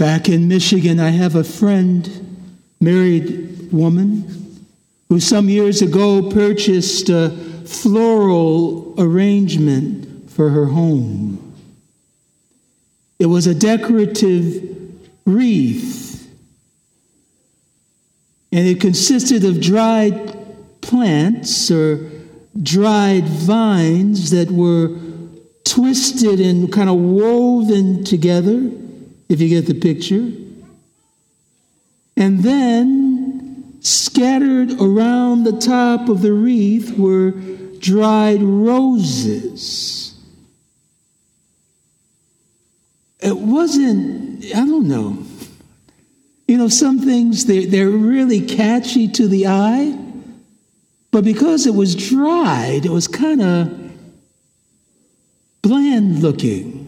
Back in Michigan, I have a friend, married woman, who some years ago purchased a floral arrangement for her home. It was a decorative wreath, and it consisted of dried plants or dried vines that were twisted and kind of woven together, if you get the picture, and then scattered around the top of the wreath were dried roses. It wasn't, I don't know. You know, some things, they're really catchy to the eye, but because it was dried, it was kind of bland looking.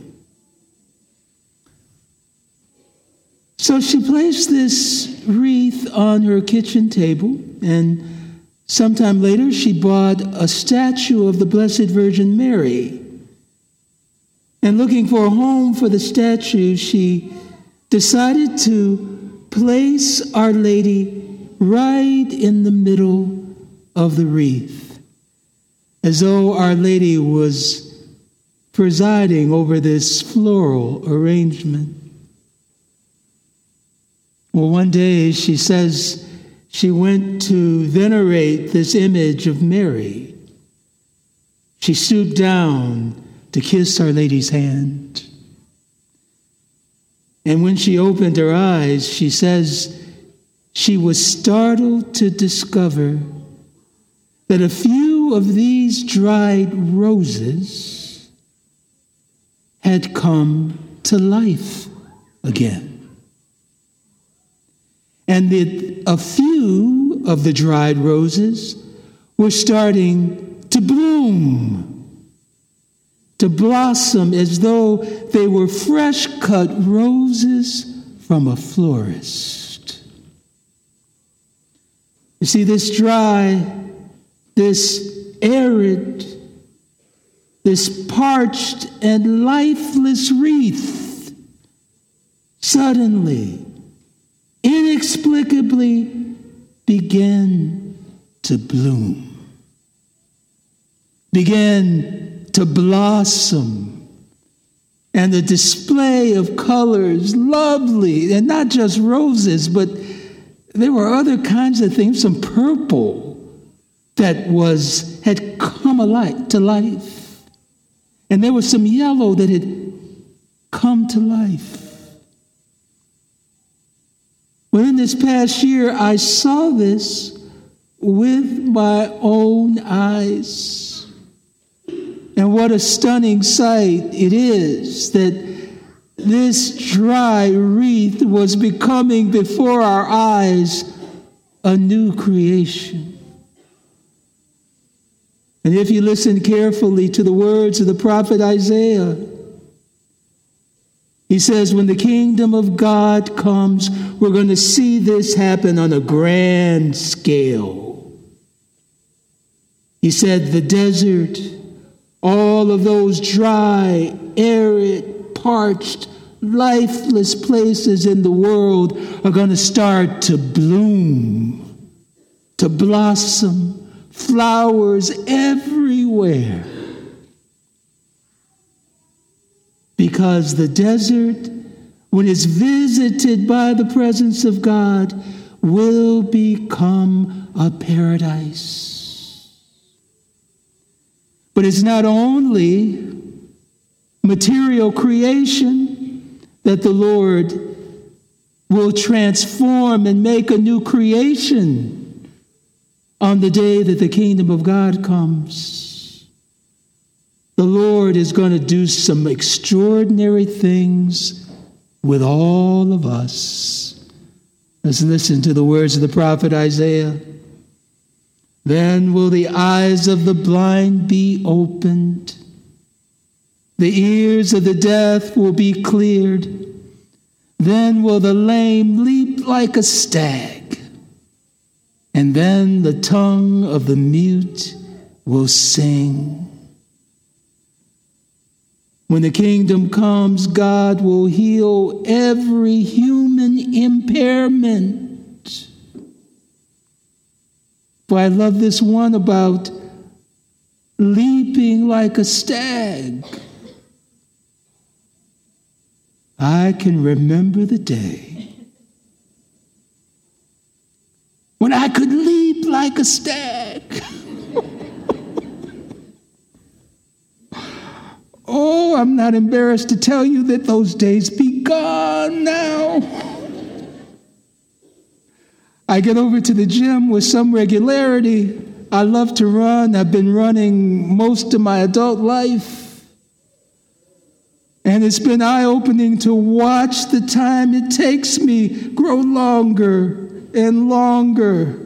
So she placed this wreath on her kitchen table, and sometime later she bought a statue of the Blessed Virgin Mary. And looking for a home for the statue, she decided to place Our Lady right in the middle of the wreath, as though Our Lady was presiding over this floral arrangement. Well, one day, she says, she went to venerate this image of Mary. She stooped down to kiss Our Lady's hand. And when she opened her eyes, she says she was startled to discover that a few of these dried roses had come to life again. And that a few of the dried roses were starting to bloom, to blossom as though they were fresh-cut roses from a florist. You see, this dry, this arid, this parched and lifeless wreath suddenly, inexplicably began to bloom, began to blossom, and the display of colors, lovely, and not just roses, but there were other kinds of things, some purple that had come alive to life, and there was some yellow that had come to life. Well, in this past year, I saw this with my own eyes. And what a stunning sight it is that this dry wreath was becoming before our eyes a new creation. And if you listen carefully to the words of the prophet Isaiah, he says, when the kingdom of God comes, we're going to see this happen on a grand scale. He said, the desert, all of those dry, arid, parched, lifeless places in the world are going to start to bloom, to blossom, flowers everywhere. Because the desert, when it's visited by the presence of God, will become a paradise. But it's not only material creation that the Lord will transform and make a new creation on the day that the kingdom of God comes. The Lord is going to do some extraordinary things with all of us. Let's listen to the words of the prophet Isaiah. Then will the eyes of the blind be opened, the ears of the deaf will be cleared, then will the lame leap like a stag, and then the tongue of the mute will sing. When the kingdom comes, God will heal every human impairment. But I love this one about leaping like a stag. I can remember the day when I could leap like a stag. Oh, I'm not embarrassed to tell you that those days be gone now. I get over to the gym with some regularity. I love to run. I've been running most of my adult life. And it's been eye-opening to watch the time it takes me grow longer and longer.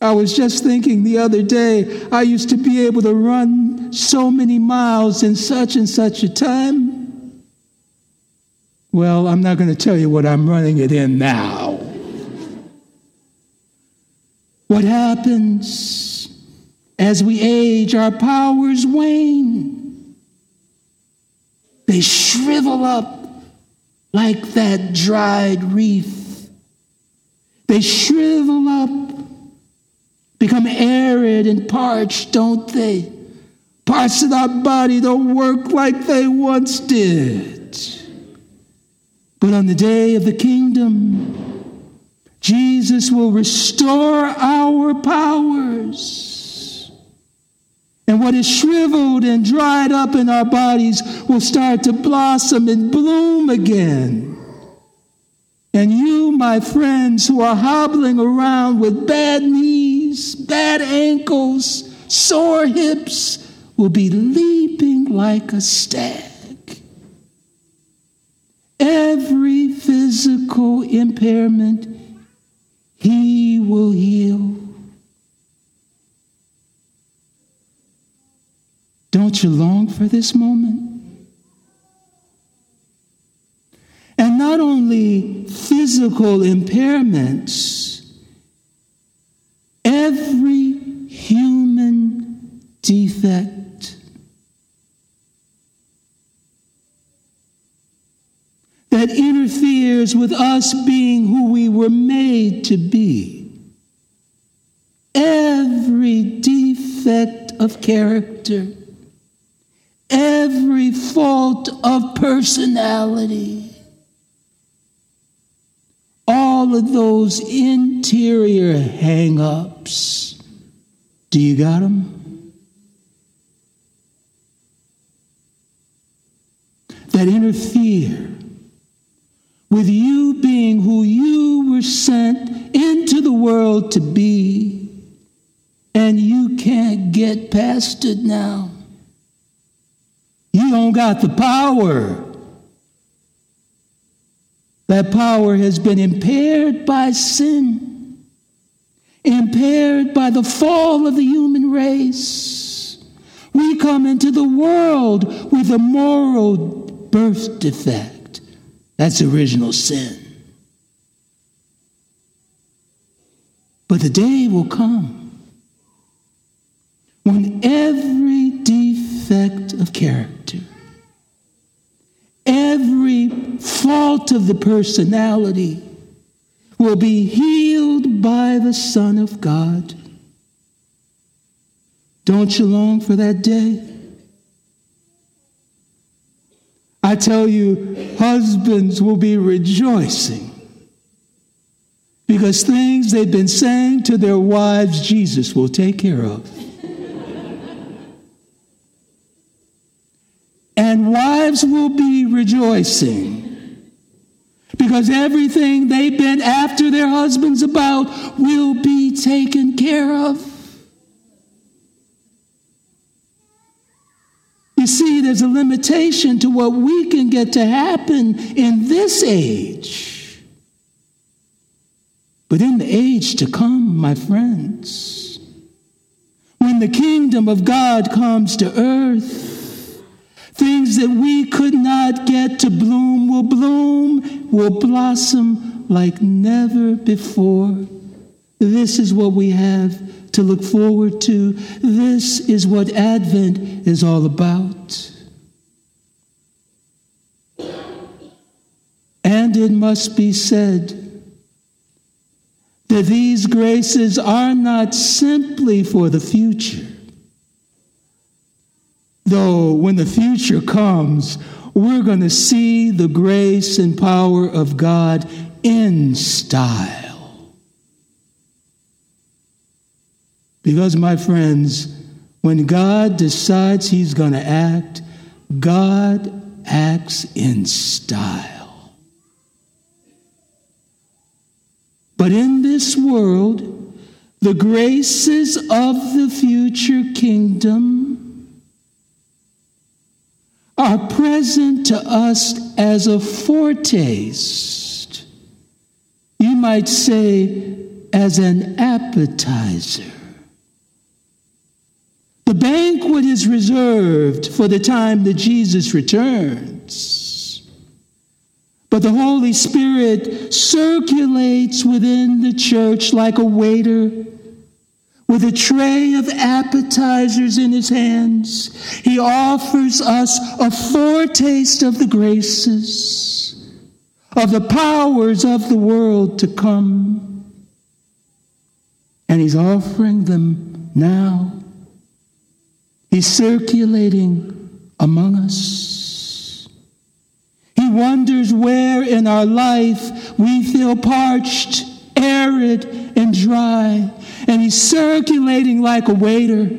I was just thinking the other day, I used to be able to run so many miles in such and such a time. Well, I'm not going to tell you what I'm running it in now. What happens as we age, our powers wane. They shrivel up like that dried reef. They shrivel up, become arid and parched, don't they? Parts of our body don't work like they once did. But on the day of the kingdom, Jesus will restore our powers. And what is shriveled and dried up in our bodies will start to blossom and bloom again. And you, my friends, who are hobbling around with bad knees, bad ankles, sore hips, will be leaping like a stag. Every physical impairment he will heal. Don't you long for this moment? And not only physical impairments, every human defect. That interferes with us being who we were made to be. Every defect of character. Every fault of personality, all of those interior hang-ups, do you got them? That interfere with you being who you were sent into the world to be, and you can't get past it now. You don't got the power. That power has been impaired by sin, impaired by the fall of the human race. We come into the world with a moral birth defect. That's original sin. But the day will come when every defect of character, every fault of the personality will be healed by the Son of God. Don't you long for that day? I tell you, husbands will be rejoicing because things they've been saying to their wives, Jesus will take care of. And wives will be rejoicing because everything they've been after their husbands about will be taken care of. You see, there's a limitation to what we can get to happen in this age. But in the age to come, my friends, when the kingdom of God comes to earth, things that we could not get to bloom, will blossom like never before. This is what we have to look forward to. This is what Advent is all about. And it must be said that these graces are not simply for the future, though when the future comes, we're going to see the grace and power of God in style. Because, my friends, when God decides he's going to act, God acts in style. But in this world, the graces of the future kingdom are present to us as a foretaste. You might say as an appetizer. The banquet is reserved for the time that Jesus returns. But the Holy Spirit circulates within the church like a waiter with a tray of appetizers in his hands. He offers us a foretaste of the graces, of the powers of the world to come. And he's offering them now. He's circulating among us. He wonders where in our life we feel parched, arid, and dry. And he's circulating like a waiter,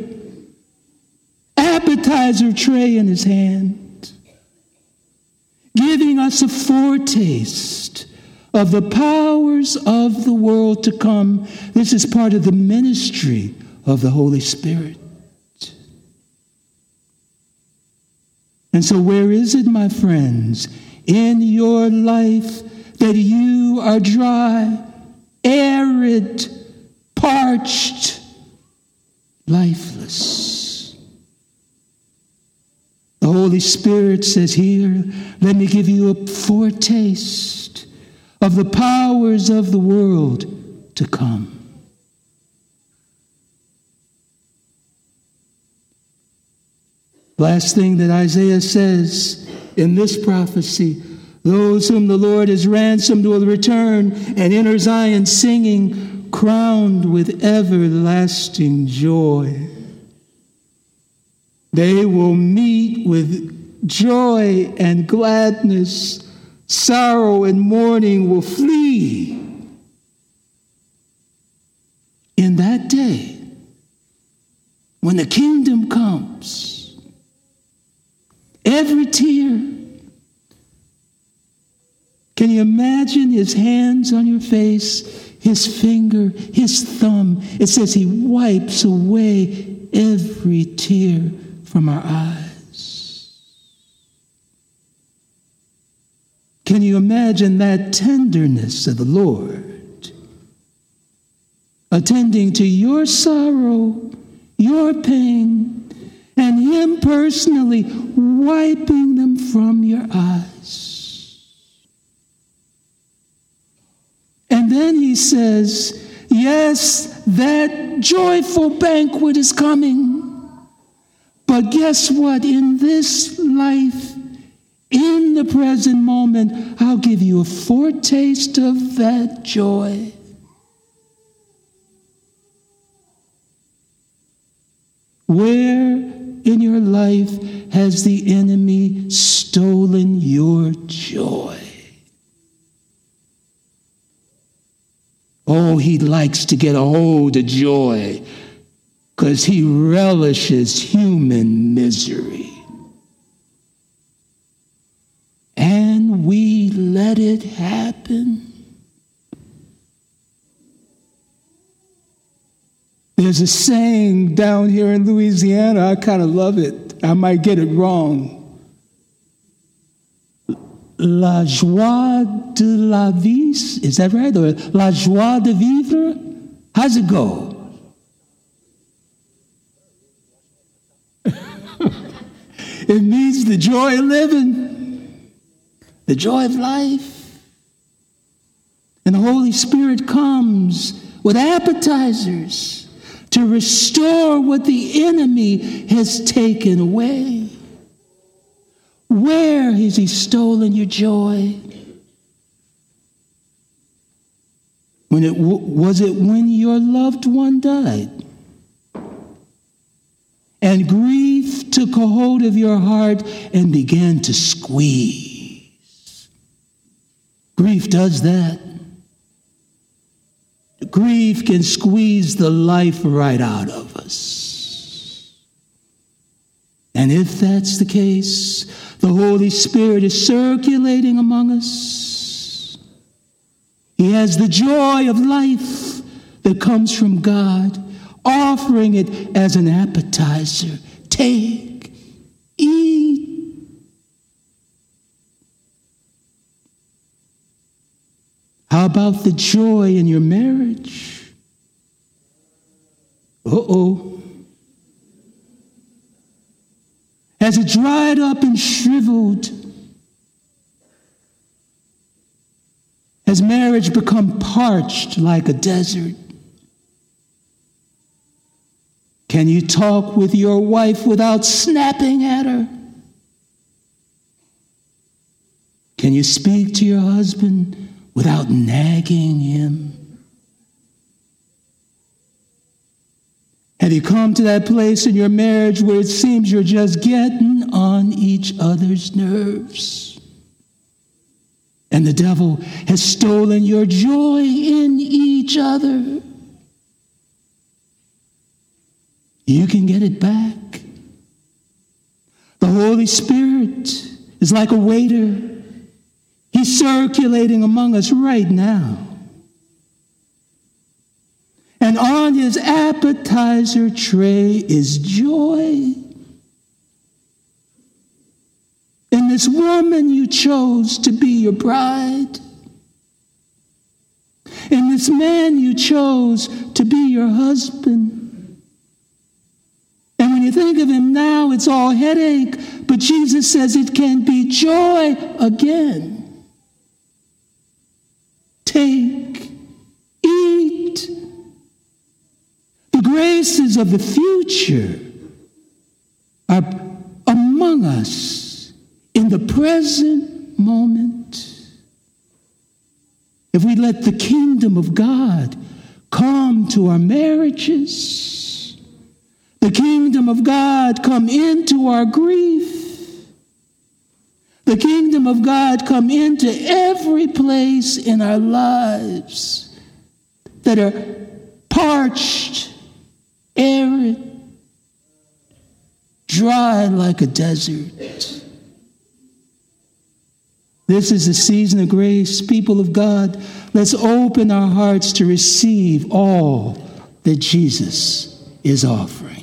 appetizer tray in his hand, giving us a foretaste of the powers of the world to come. This is part of the ministry of the Holy Spirit. And so where is it, my friends, in your life that you are dry, arid, parched, lifeless? The Holy Spirit says, here, let me give you a foretaste of the powers of the world to come. Last thing that Isaiah says in this prophecy: those whom the Lord has ransomed will return and enter Zion singing, crowned with everlasting joy. They will meet with joy and gladness. Sorrow and mourning will flee. In that day, when the kingdom comes, every tear, can you imagine his hands on your face? His finger, his thumb. It says he wipes away every tear from our eyes. Can you imagine that tenderness of the Lord attending to your sorrow, your pain, and him personally wiping them from your eyes? And then he says, yes, that joyful banquet is coming. But guess what? In this life, in the present moment, I'll give you a foretaste of that joy. Where in your life has the enemy stolen your joy? Oh, he likes to get a hold of joy because he relishes human misery. And we let it happen. There's a saying down here in Louisiana, I kind of love it. I might get it wrong. La joie de la vie, is that right? Or la joie de vivre? How's it go? It means the joy of living, the joy of life. And the Holy Spirit comes with appetizers to restore what the enemy has taken away. Where has he stolen your joy? Was it when your loved one died? And grief took a hold of your heart and began to squeeze. Grief does that. Grief can squeeze the life right out of us. And if that's the case, the Holy Spirit is circulating among us. He has the joy of life that comes from God, offering it as an appetizer. Take, eat. How about the joy in your marriage? Uh-oh. Has it dried up and shriveled? Has marriage become parched like a desert? Can you talk with your wife without snapping at her? Can you speak to your husband without nagging him? Have you come to that place in your marriage where it seems you're just getting on each other's nerves? And the devil has stolen your joy in each other. You can get it back. The Holy Spirit is like a waiter. He's circulating among us right now. And on his appetizer tray is joy. In this woman you chose to be your bride. In this man you chose to be your husband. You think of him now, it's all headache, but Jesus says it can be joy again. Take, eat. The graces of the future are among us in the present moment. If we let the kingdom of God come to our marriages, the kingdom of God come into our grief. The kingdom of God come into every place in our lives that are parched, arid, dry like a desert. This is the season of grace, people of God. Let's open our hearts to receive all that Jesus is offering.